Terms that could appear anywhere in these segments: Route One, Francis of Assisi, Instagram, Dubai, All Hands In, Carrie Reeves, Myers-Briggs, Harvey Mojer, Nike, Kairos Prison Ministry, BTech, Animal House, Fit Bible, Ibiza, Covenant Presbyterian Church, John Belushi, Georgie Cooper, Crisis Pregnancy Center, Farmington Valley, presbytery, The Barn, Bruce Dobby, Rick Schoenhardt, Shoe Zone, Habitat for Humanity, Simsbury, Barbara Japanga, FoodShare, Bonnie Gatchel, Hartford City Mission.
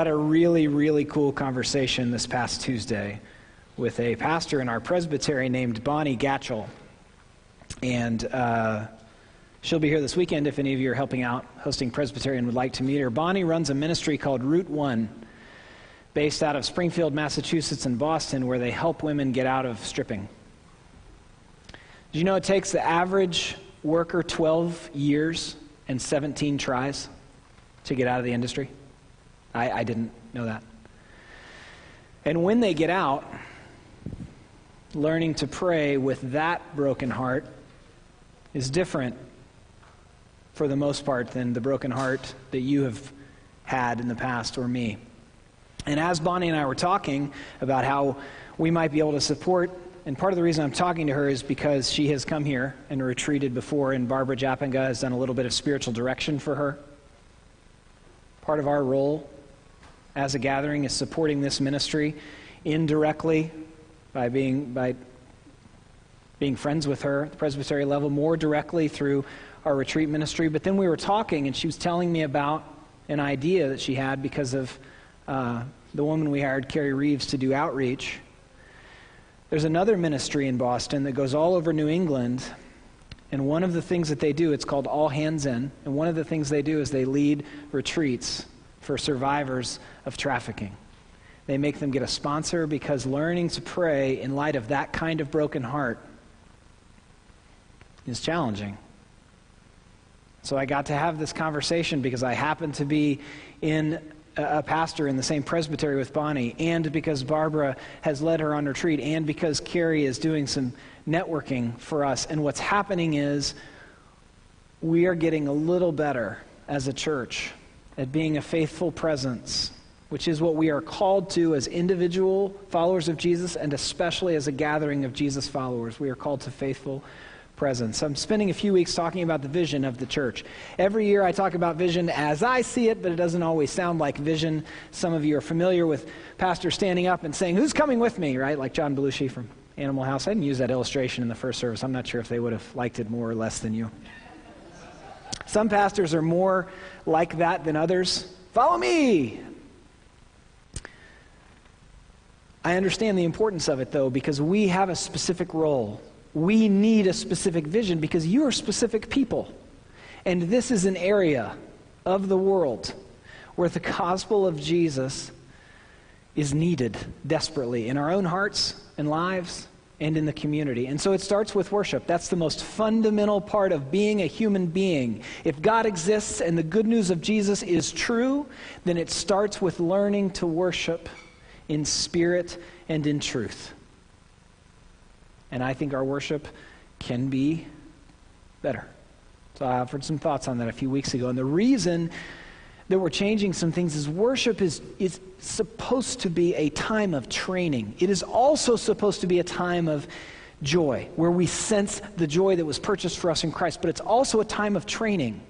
I had a really, really cool conversation this past Tuesday with a pastor in our presbytery named Bonnie Gatchel. And she'll be here this weekend if any of you are helping out, hosting Presbyterian, would like to meet her. Bonnie runs a ministry called Route One, based out of Springfield, Massachusetts, and Boston, where they help women get out of stripping. Did you know it takes the average worker 12 years and 17 tries to get out of the industry? I didn't know that. And when they get out, learning to pray with that broken heart is different, for the most part, than the broken heart that you have had in the past or me. And as Bonnie and I were talking about how we might be able to support, and part of the reason I'm talking to her is because she has come here and retreated before, and Barbara Japanga has done a little bit of spiritual direction for her. Part of our role as a gathering is supporting this ministry indirectly by being friends with her at the presbytery level, more directly through our retreat ministry. But then we were talking, and she was telling me about an idea that she had because of the woman we hired, Carrie Reeves, to do outreach. There's another ministry in Boston that goes all over New England. And one of the things that they do, it's called All Hands In, and one of the things they do is they lead retreats for survivors of trafficking. They make them get a sponsor, because learning to pray in light of that kind of broken heart is challenging. So I got to have this conversation because I happened to be in a pastor in the same presbytery with Bonnie, and because Barbara has led her on retreat, and because Carrie is doing some networking for us. And what's happening is we are getting a little better as a church at being a faithful presence, which is what we are called to as individual followers of Jesus, and especially as a gathering of Jesus followers. We are called to faithful presence. I'm spending a few weeks talking about the vision of the church. Every year I talk about vision as I see it, but it doesn't always sound like vision. Some of you are familiar with pastors standing up and saying, "Who's coming with me?" Right? Like John Belushi from Animal House. I didn't use that illustration in the first service. I'm not sure if they would have liked it more or less than you. Some pastors are more like that than others. Follow me! I understand the importance of it, though, because we have a specific role. We need a specific vision, because you are specific people. And this is an area of the world where the gospel of Jesus is needed desperately in our own hearts and lives and in the community. And so it starts with worship. That's the most fundamental part of being a human being. If God exists and the good news of Jesus is true, then it starts with learning to worship in spirit and in truth. And I think our worship can be better. So I offered some thoughts on that a few weeks ago. And the reason that we're changing some things is worship is supposed to be a time of training. It is also supposed to be a time of joy, where we sense the joy that was purchased for us in Christ. But it's also a time of training.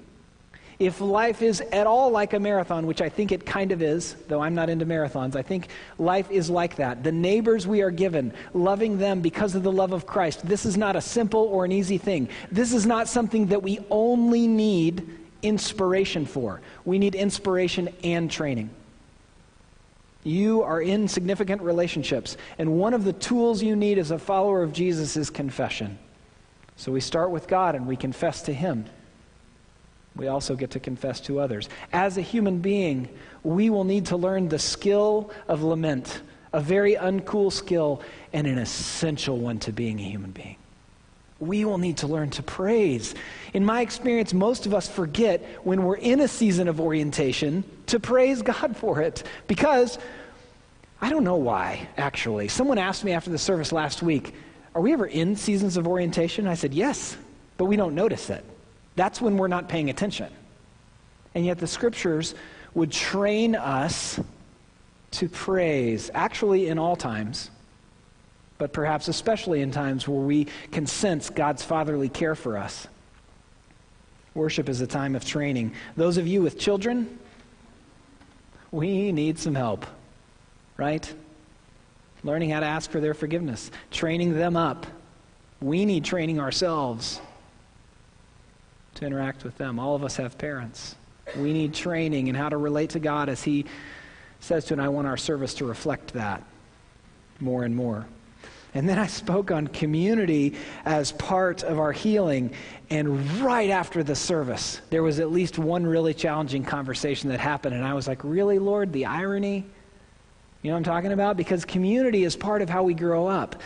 If life is at all like a marathon, which I think it kind of is, though I'm not into marathons, I think life is like that. The neighbors we are given, loving them because of the love of Christ, this is not a simple or an easy thing. This is not something that we only need inspiration for. We need inspiration and training. You are in significant relationships, and one of the tools you need as a follower of Jesus is confession. So we start with God and we confess to Him. We also get to confess to others. As a human being, we will need to learn the skill of lament, a very uncool skill and an essential one to being a human being. We will need to learn to praise. In my experience, most of us forget when we're in a season of orientation to praise God for it, because I don't know why, actually. Someone asked me after the service last week, "Are we ever in seasons of orientation?" I said, "Yes, but we don't notice it." That's when we're not paying attention. And yet the scriptures would train us to praise, actually in all times, but perhaps especially in times where we can sense God's fatherly care for us. Worship is a time of training. Those of you with children, we need some help, right? Learning how to ask for their forgiveness, training them up. We need training ourselves to interact with them. All of us have parents. We need training in how to relate to God as He says to, and I want our service to reflect that more and more. And then I spoke on community as part of our healing. And right after the service, there was at least one really challenging conversation that happened. And I was like, really, Lord, the irony? You know what I'm talking about? Because community is part of how we grow up.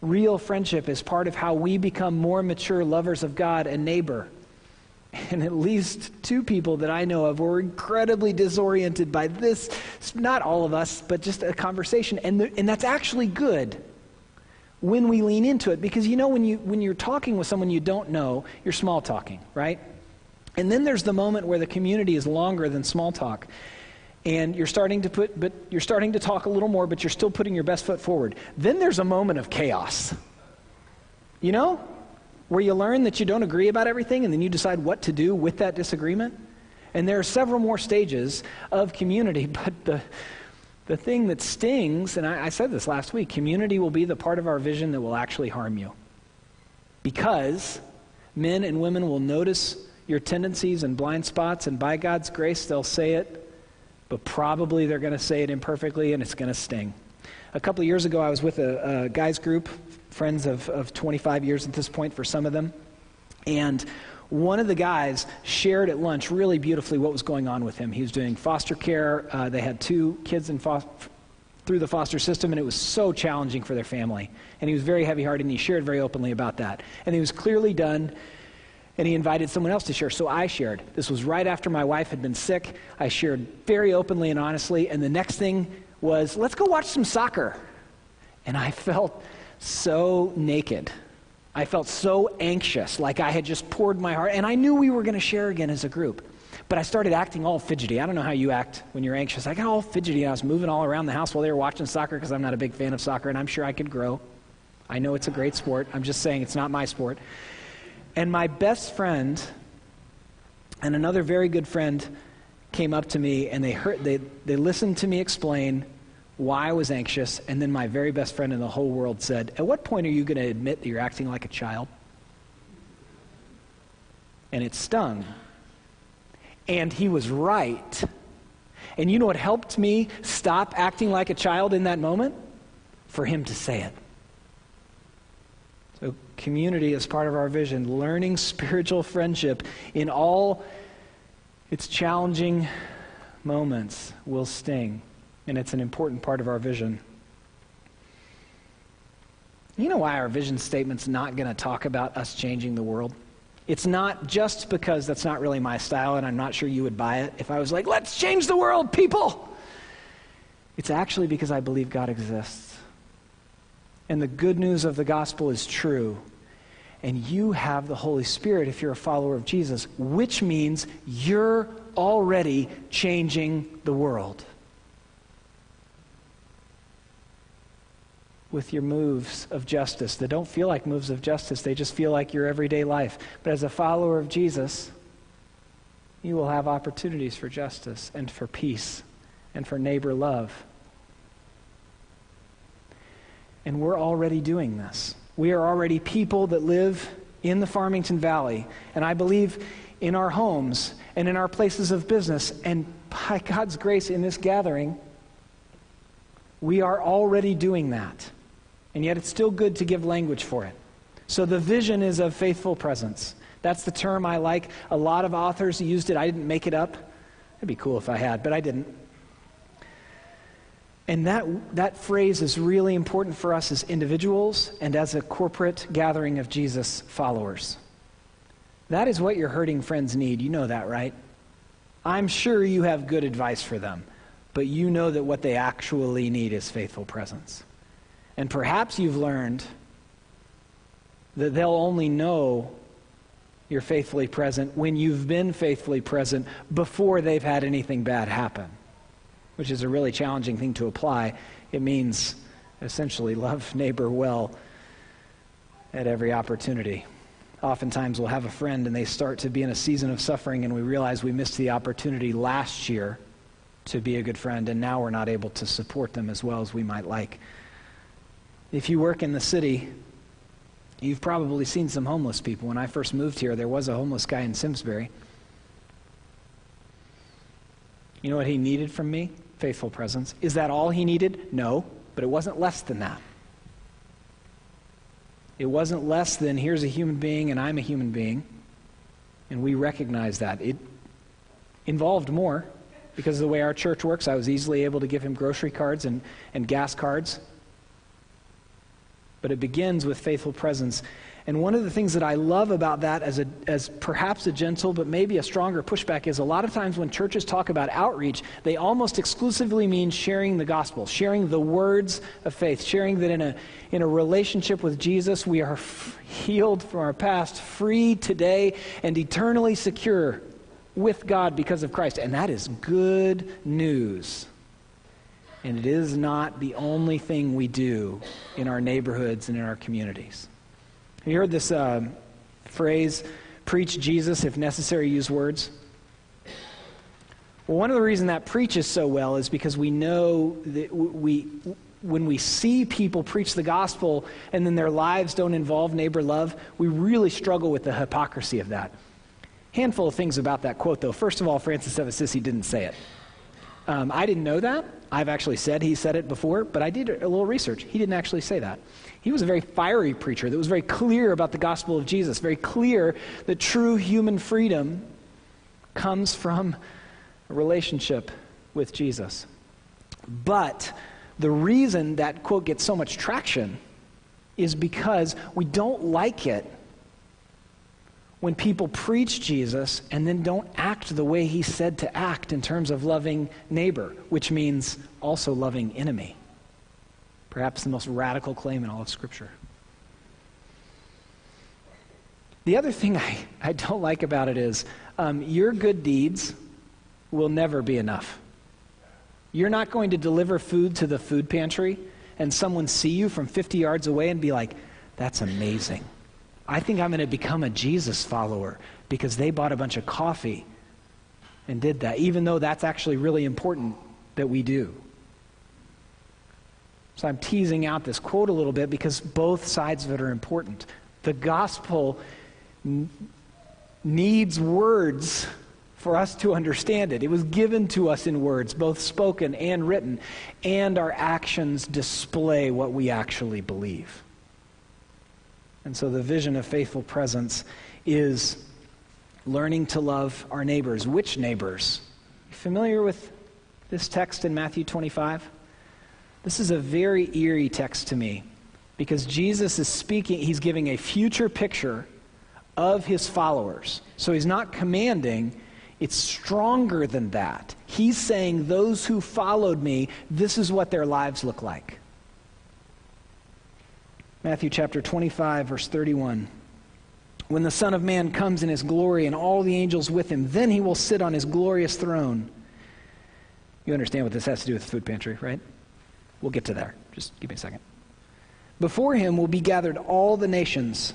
Real friendship is part of how we become more mature lovers of God and neighbor. And at least two people that I know of were incredibly disoriented by this. Not all of us, but just a conversation. And that's actually good when we lean into it. Because you know, when you're talking with someone you don't know, you're small talking, right? And then there's the moment where the community is longer than small talk. And you're starting to talk a little more, but you're still putting your best foot forward. Then there's a moment of chaos. You know? Where you learn that you don't agree about everything, and then you decide what to do with that disagreement. And there are several more stages of community, but the thing that stings, and I said this last week, community will be the part of our vision that will actually harm you. Because men and women will notice your tendencies and blind spots, and by God's grace, they'll say it, but probably they're going to say it imperfectly, and it's going to sting. A couple of years ago, I was with a guys group, friends of 25 years at this point for some of them. And one of the guys shared at lunch really beautifully what was going on with him. He was doing foster care. They had two kids in through the foster system, and it was so challenging for their family. And he was very heavy-hearted, and he shared very openly about that. And he was clearly done, and he invited someone else to share. So I shared. This was right after my wife had been sick. I shared very openly and honestly, and the next thing was, let's go watch some soccer. And I felt so naked. I felt so anxious, like I had just poured my heart, and I knew we were going to share again as a group. But I started acting all fidgety. I don't know how you act when you're anxious. I got all fidgety, and I was moving all around the house while they were watching soccer, because I'm not a big fan of soccer, and I'm sure I could grow. I know it's a great sport. I'm just saying it's not my sport. And my best friend and another very good friend came up to me, and they listened to me explain why I was anxious, and then my very best friend in the whole world said, at what point are you going to admit that you're acting like a child? And it stung. And he was right. And you know what helped me stop acting like a child in that moment? For him to say it. So community is part of our vision, learning spiritual friendship in all its challenging moments will sting. And it's an important part of our vision. You know why our vision statement's not going to talk about us changing the world? It's not just because that's not really my style, and I'm not sure you would buy it if I was like, let's change the world, people! It's actually because I believe God exists. And the good news of the gospel is true. And you have the Holy Spirit if you're a follower of Jesus, which means you're already changing the world. With your moves of justice. They don't feel like moves of justice. They just feel like your everyday life. But as a follower of Jesus, you will have opportunities for justice and for peace and for neighbor love. And we're already doing this. We are already people that live in the Farmington Valley, and I believe in our homes and in our places of business, and by God's grace in this gathering, we are already doing that. And yet it's still good to give language for it. So the vision is of faithful presence. That's the term I like. A lot of authors used it. I didn't make it up. It'd be cool if I had, but I didn't. And that phrase is really important for us as individuals and as a corporate gathering of Jesus followers. That is what your hurting friends need. You know that, right? I'm sure you have good advice for them. But you know that what they actually need is faithful presence. And perhaps you've learned that they'll only know you're faithfully present when you've been faithfully present before they've had anything bad happen, which is a really challenging thing to apply. It means essentially love neighbor well at every opportunity. Oftentimes we'll have a friend and they start to be in a season of suffering, and we realize we missed the opportunity last year to be a good friend, and now we're not able to support them as well as we might like. If you work in the city, you've probably seen some homeless people. When I first moved here, there was a homeless guy in Simsbury. You know what he needed from me? Faithful presence. Is that all he needed? No, but it wasn't less than that. It wasn't less than here's a human being and I'm a human being, and we recognize that. It involved more because of the way our church works. I was easily able to give him grocery cards and gas cards. But it begins with faithful presence. And one of the things that I love about that as perhaps a gentle but maybe a stronger pushback is a lot of times when churches talk about outreach, they almost exclusively mean sharing the gospel, sharing the words of faith, sharing that in a relationship with Jesus we are healed from our past, free today, and eternally secure with God because of Christ. And that is good news. And it is not the only thing we do in our neighborhoods and in our communities. Have you heard this phrase, preach Jesus, if necessary, use words? Well, one of the reasons that preaches so well is because we know that when we see people preach the gospel and then their lives don't involve neighbor love, we really struggle with the hypocrisy of that. Handful of things about that quote, though. First of all, Francis of Assisi didn't say it. I didn't know that. I've actually said he said it before, but I did a little research. He didn't actually say that. He was a very fiery preacher that was very clear about the gospel of Jesus, very clear that true human freedom comes from a relationship with Jesus. But the reason that quote gets so much traction is because we don't like it when people preach Jesus and then don't act the way he said to act in terms of loving neighbor, which means also loving enemy. Perhaps the most radical claim in all of Scripture. The other thing I don't like about it is your good deeds will never be enough. You're not going to deliver food to the food pantry and someone see you from 50 yards away and be like, that's amazing. I think I'm going to become a Jesus follower because they bought a bunch of coffee and did that, even though that's actually really important that we do. So I'm teasing out this quote a little bit because both sides of it are important. The gospel needs words for us to understand it. It was given to us in words, both spoken and written, and our actions display what we actually believe. And so the vision of faithful presence is learning to love our neighbors. Which neighbors? You familiar with this text in Matthew 25? This is a very eerie text to me because Jesus is speaking, he's giving a future picture of his followers. So he's not commanding, it's stronger than that. He's saying those who followed me, this is what their lives look like. Matthew chapter 25, verse 31. When the Son of Man comes in his glory and all the angels with him, then he will sit on his glorious throne. You understand what this has to do with the food pantry, right? We'll get to there. Just give me a second. Before him will be gathered all the nations,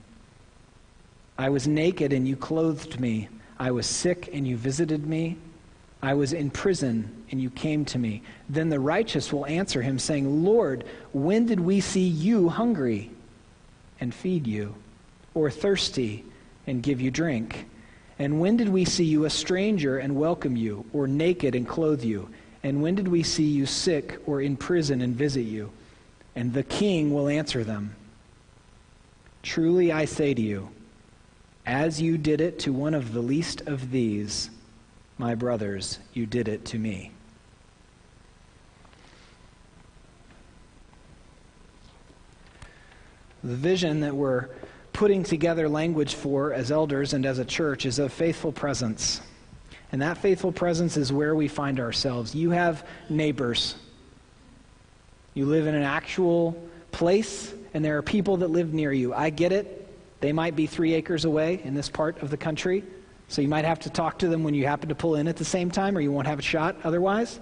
I was naked, and you clothed me. I was sick, and you visited me. I was in prison, and you came to me. Then the righteous will answer him, saying, Lord, when did we see you hungry and feed you, or thirsty and give you drink? And when did we see you a stranger and welcome you, or naked and clothe you? And when did we see you sick or in prison and visit you? And the king will answer them, truly I say to you, as you did it to one of the least of these, my brothers, you did it to me. The vision that we're putting together language for as elders and as a church is of faithful presence. And that faithful presence is where we find ourselves. You have neighbors. You live in an actual place, and there are people that live near you. I get it. They might be 3 acres away in this part of the country. So you might have to talk to them when you happen to pull in at the same time, or you won't have a shot otherwise.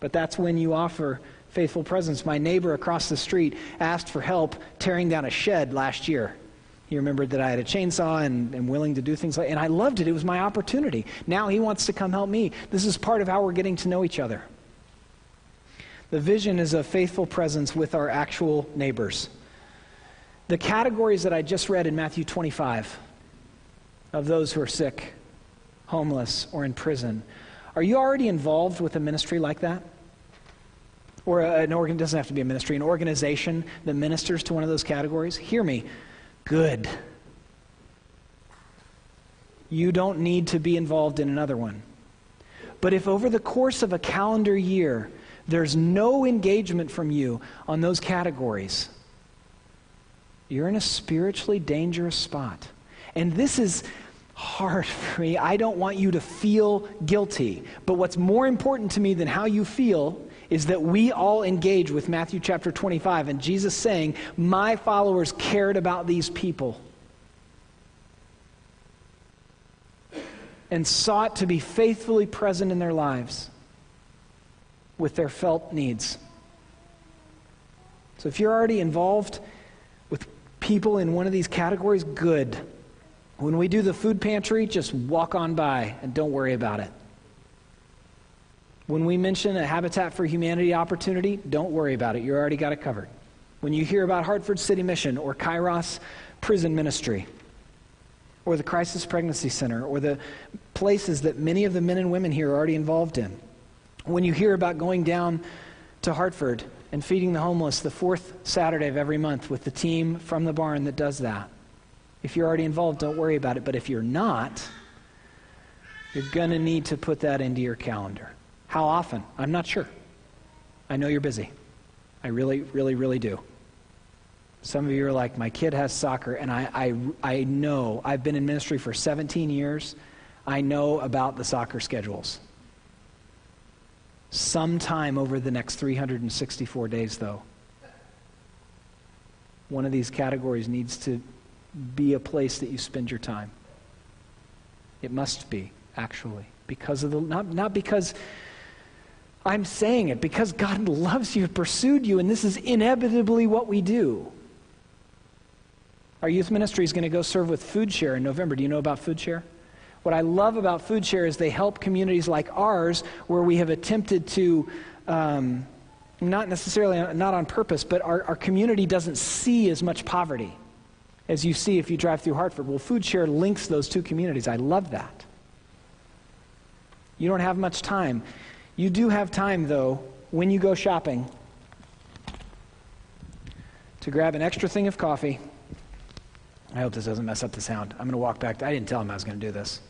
But that's when you offer faithful presence. My neighbor across the street asked for help tearing down a shed last year. He remembered that I had a chainsaw and am willing to do things like that, and I loved it. It was my opportunity. Now he wants to come help me. This is part of how we're getting to know each other. The vision is a faithful presence with our actual neighbors. The categories that I just read in Matthew 25 of those who are sick, homeless, or in prison, are you already involved with a ministry like that? Or an organ, doesn't have to be a ministry, an organization that ministers to one of those categories? Hear me. Good. You don't need to be involved in another one. But if over the course of a calendar year, there's no engagement from you on those categories, you're in a spiritually dangerous spot. And this is hard for me. I don't want you to feel guilty. But what's more important to me than how you feel is that we all engage with Matthew chapter 25 and Jesus saying, my followers cared about these people and sought to be faithfully present in their lives with their felt needs. So if you're already involved with people in one of these categories, good. When we do the food pantry, just walk on by and don't worry about it. When we mention a Habitat for Humanity opportunity, don't worry about it. You already got it covered. When you hear about Hartford City Mission or Kairos Prison Ministry or the Crisis Pregnancy Center or the places that many of the men and women here are already involved in, when you hear about going down to Hartford and feeding the homeless the fourth Saturday of every month with the team from the barn that does that, if you're already involved, don't worry about it. But if you're not, you're going to need to put that into your calendar. How often? I'm not sure. I know you're busy. I really, really, really do. Some of you are like, my kid has soccer, and I know. I've been in ministry for 17 years. I know about the soccer schedules. Sometime over the next 364 days, though, one of these categories needs to be a place that you spend your time. It must be, actually, because of the not because I'm saying it, because God loves you, pursued you, and this is inevitably what we do. Our youth ministry is going to go serve with FoodShare in November. Do you know about FoodShare? What I love about FoodShare is they help communities like ours where we have attempted to, not necessarily, not on purpose, but our community doesn't see as much poverty as you see if you drive through Hartford. Well, FoodShare links those two communities. I love that. You don't have much time. You do have time, though, when you go shopping, to grab an extra thing of coffee. I hope this doesn't mess up the sound. I'm going to walk back. I didn't tell him I was going to do this.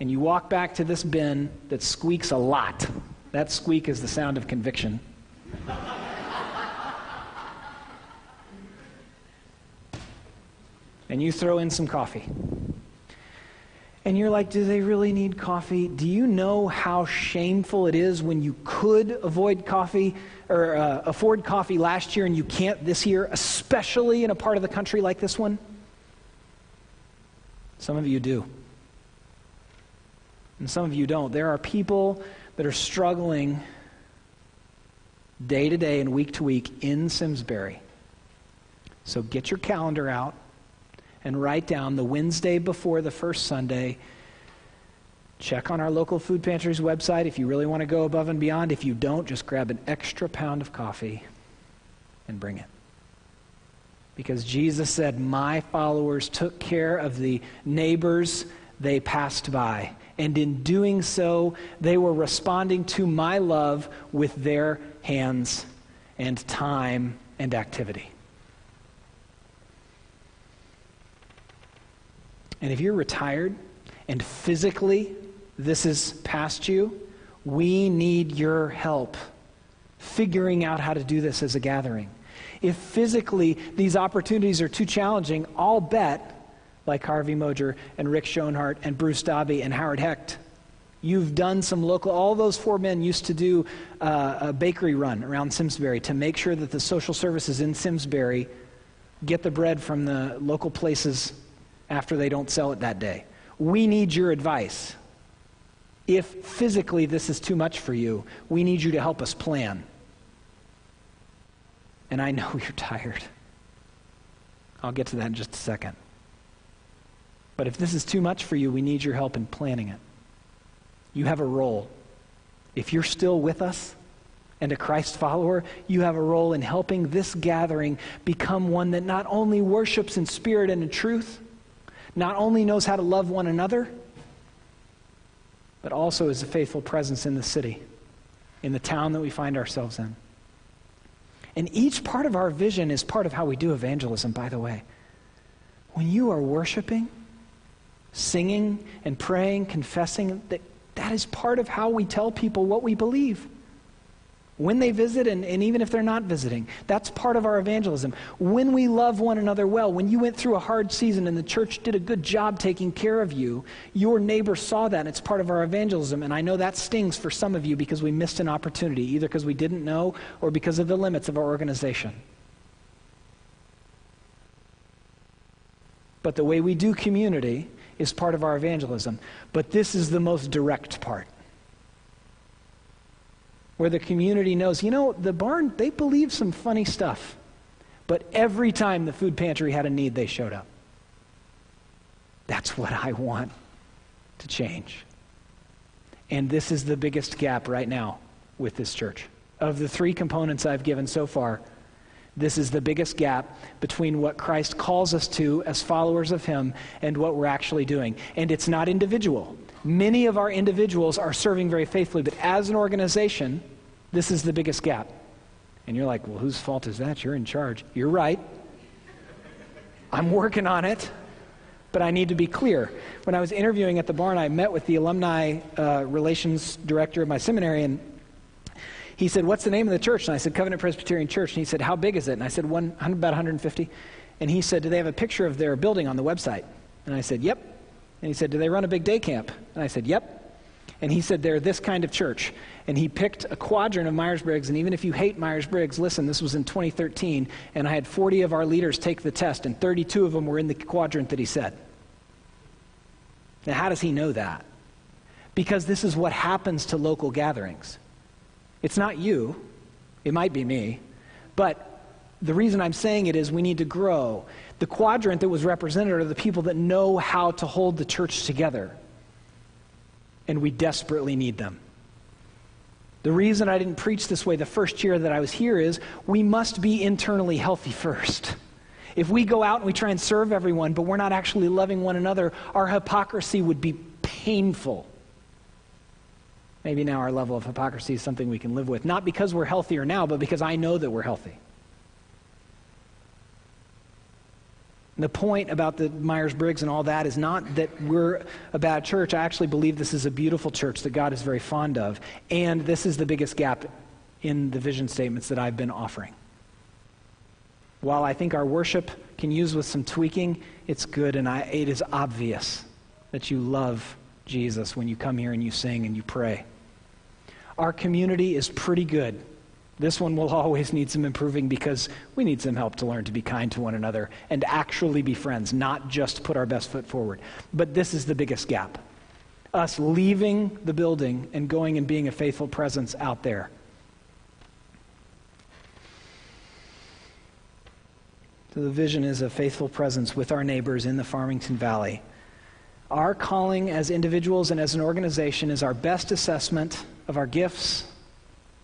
And you walk back to this bin that squeaks a lot. That squeak is the sound of conviction. And you throw in some coffee. And you're like, do they really need coffee? Do you know how shameful it is when you could avoid coffee or afford coffee last year and you can't this year, especially in a part of the country like this one? Some of you do. And some of you don't. There are people that are struggling day to day and week to week in Simsbury. So get your calendar out and write down the Wednesday before the first Sunday. Check on our local food pantry's website if you really want to go above and beyond. If you don't, just grab an extra pound of coffee and bring it. Because Jesus said, my followers took care of the neighbors they passed by. And in doing so, they were responding to my love with their hands and time and activity. And if you're retired and physically this is past you, we need your help figuring out how to do this as a gathering. If physically these opportunities are too challenging, I'll bet, like Harvey Mojer and Rick Schoenhardt and Bruce Dobby and Howard Hecht, you've done some local, all those four men used to do a bakery run around Simsbury to make sure that the social services in Simsbury get the bread from the local places after they don't sell it that day. We need your advice. If physically this is too much for you, we need you to help us plan. And I know you're tired. I'll get to that in just a second. But if this is too much for you, we need your help in planning it. You have a role. If you're still with us and a Christ follower, you have a role in helping this gathering become one that not only worships in spirit and in truth, not only knows how to love one another, but also is a faithful presence in the city, in the town that we find ourselves in. And each part of our vision is part of how we do evangelism, by the way. When you are worshiping, singing, and praying, confessing, that is part of how we tell people what we believe. When they visit, and even if they're not visiting, that's part of our evangelism. When we love one another well, when you went through a hard season and the church did a good job taking care of you, your neighbor saw that, and it's part of our evangelism. And I know that stings for some of you because we missed an opportunity, either because we didn't know or because of the limits of our organization. But the way we do community is part of our evangelism. But this is the most direct part, where the community knows, you know, the barn, they believe some funny stuff, but every time the food pantry had a need, they showed up. That's what I want to change. And this is the biggest gap right now with this church. Of the three components I've given so far, this is the biggest gap between what Christ calls us to as followers of him and what we're actually doing. And it's not individual. Many of our individuals are serving very faithfully, but as an organization, this is the biggest gap. And you're like, well, whose fault is that? You're in charge. You're right. I'm working on it, but I need to be clear. When I was interviewing at the barn, I met with the alumni relations director of my seminary, and he said, what's the name of the church? And I said, Covenant Presbyterian Church. And he said, how big is it? And I said, about 150. And he said, do they have a picture of their building on the website? And I said, yep. And he said, do they run a big day camp? And I said, yep. And he said, they're this kind of church. And he picked a quadrant of Myers-Briggs, and even if you hate Myers-Briggs, listen, this was in 2013, and I had 40 of our leaders take the test, and 32 of them were in the quadrant that he said. Now, how does he know that? Because this is what happens to local gatherings. It's not you. It might be me. But the reason I'm saying it is we need to grow. The quadrant that was represented are the people that know how to hold the church together. And we desperately need them. The reason I didn't preach this way the first year that I was here is we must be internally healthy first. If we go out and we try and serve everyone, but we're not actually loving one another, our hypocrisy would be painful. Maybe now our level of hypocrisy is something we can live with. Not because we're healthier now, but because I know that we're healthy. The point about the Myers-Briggs and all that is not that we're a bad church. I actually believe this is a beautiful church that God is very fond of. And this is the biggest gap in the vision statements that I've been offering. While I think our worship can use with some tweaking, it's good, and it is obvious that you love Jesus when you come here and you sing and you pray. Our community is pretty good. This one will always need some improving because we need some help to learn to be kind to one another and actually be friends, not just put our best foot forward. But this is the biggest gap. Us leaving the building and going and being a faithful presence out there. So the vision is a faithful presence with our neighbors in the Farmington Valley. Our calling as individuals and as an organization is our best assessment of our gifts,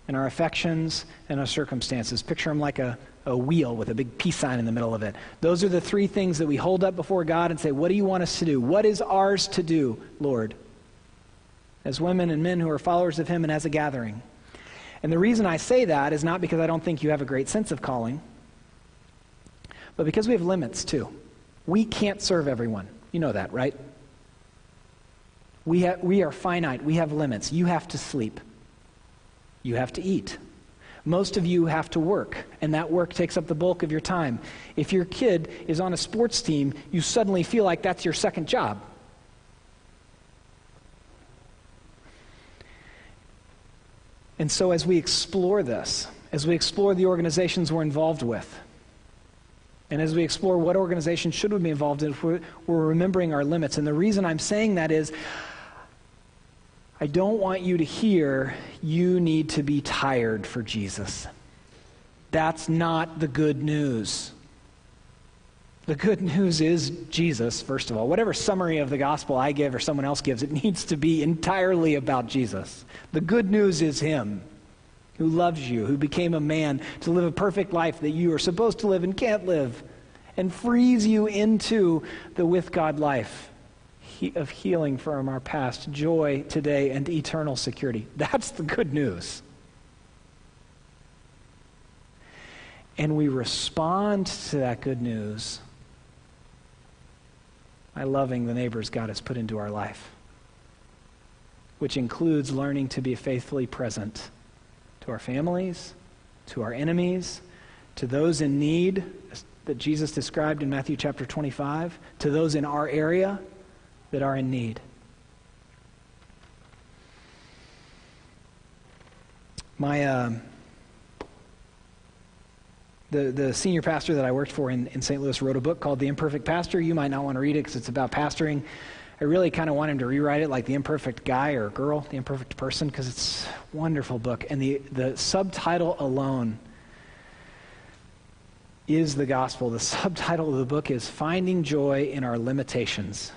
and our affections, and our circumstances. Picture them like a wheel with a big peace sign in the middle of it. Those are the three things that we hold up before God and say, what do you want us to do? What is ours to do, Lord? As women and men who are followers of him and as a gathering. And the reason I say that is not because I don't think you have a great sense of calling, but because we have limits too. We can't serve everyone. You know that, right? We are finite. We have limits. You have to sleep. You have to eat. Most of you have to work, and that work takes up the bulk of your time. If your kid is on a sports team, you suddenly feel like that's your second job. And so as we explore this, as we explore the organizations we're involved with, and as we explore what organizations should we be involved in, we're remembering our limits. And the reason I'm saying that is, I I don't want you to hear you need to be tired for Jesus. That's not the good news. The good news is Jesus, first of all. Whatever summary of the gospel I give or someone else gives, it needs to be entirely about Jesus. The good news is him who loves you, who became a man to live a perfect life that you are supposed to live and can't live, and frees you into the with God life of healing from our past, joy today, and eternal security. That's the good news. And we respond to that good news by loving the neighbors God has put into our life, which includes learning to be faithfully present to our families, to our enemies, to those in need that Jesus described in Matthew chapter 25, to those in our area that are in need. My the senior pastor that I worked for in St. Louis wrote a book called The Imperfect Pastor. You might not want to read it because it's about pastoring. I really kind of want him to rewrite it like The Imperfect Guy or Girl, The Imperfect Person, because it's a wonderful book. And the subtitle alone is the gospel. The subtitle of the book is Finding Joy in Our Limitations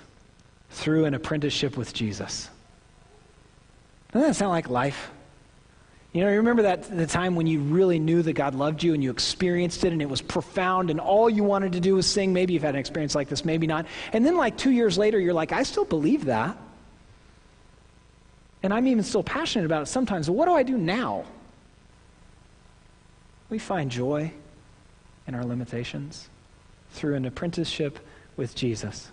Through an Apprenticeship with Jesus. Doesn't that sound like life? You know, you remember the time when you really knew that God loved you and you experienced it and it was profound and all you wanted to do was sing. Maybe you've had an experience like this, maybe not. And then like 2 years later, you're like, I still believe that. And I'm even still passionate about it sometimes. But what do I do now? We find joy in our limitations through an apprenticeship with Jesus.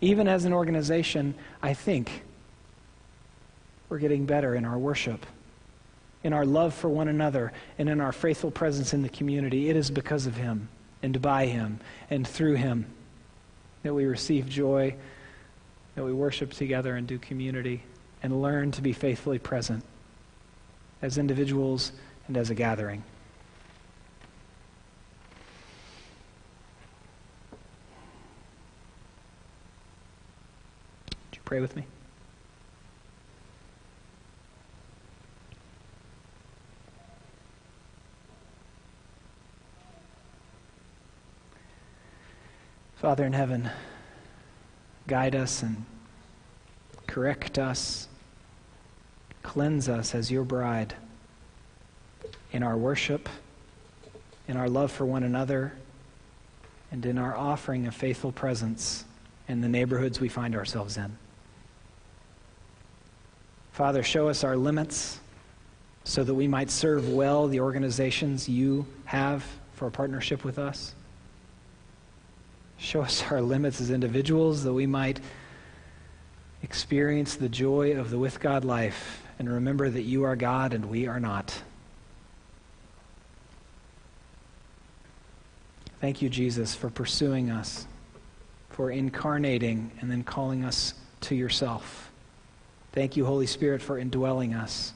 Even as an organization, I think we're getting better in our worship, in our love for one another, and in our faithful presence in the community. It is because of him and by him and through him that we receive joy, that we worship together and do community and learn to be faithfully present as individuals and as a gathering. Would you pray with me? Father in heaven, guide us and correct us, cleanse us as your bride in our worship, in our love for one another, and in our offering of faithful presence in the neighborhoods we find ourselves in. Father, show us our limits so that we might serve well the organizations you have for a partnership with us. Show us our limits as individuals that we might experience the joy of the with God life and remember that you are God and we are not. Thank you, Jesus, for pursuing us, for incarnating and then calling us to yourself. Thank you, Holy Spirit, for indwelling us,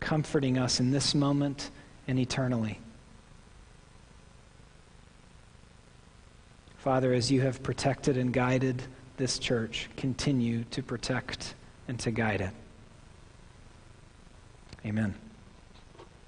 comforting us in this moment and eternally. Father, as you have protected and guided this church, continue to protect and to guide it. Amen.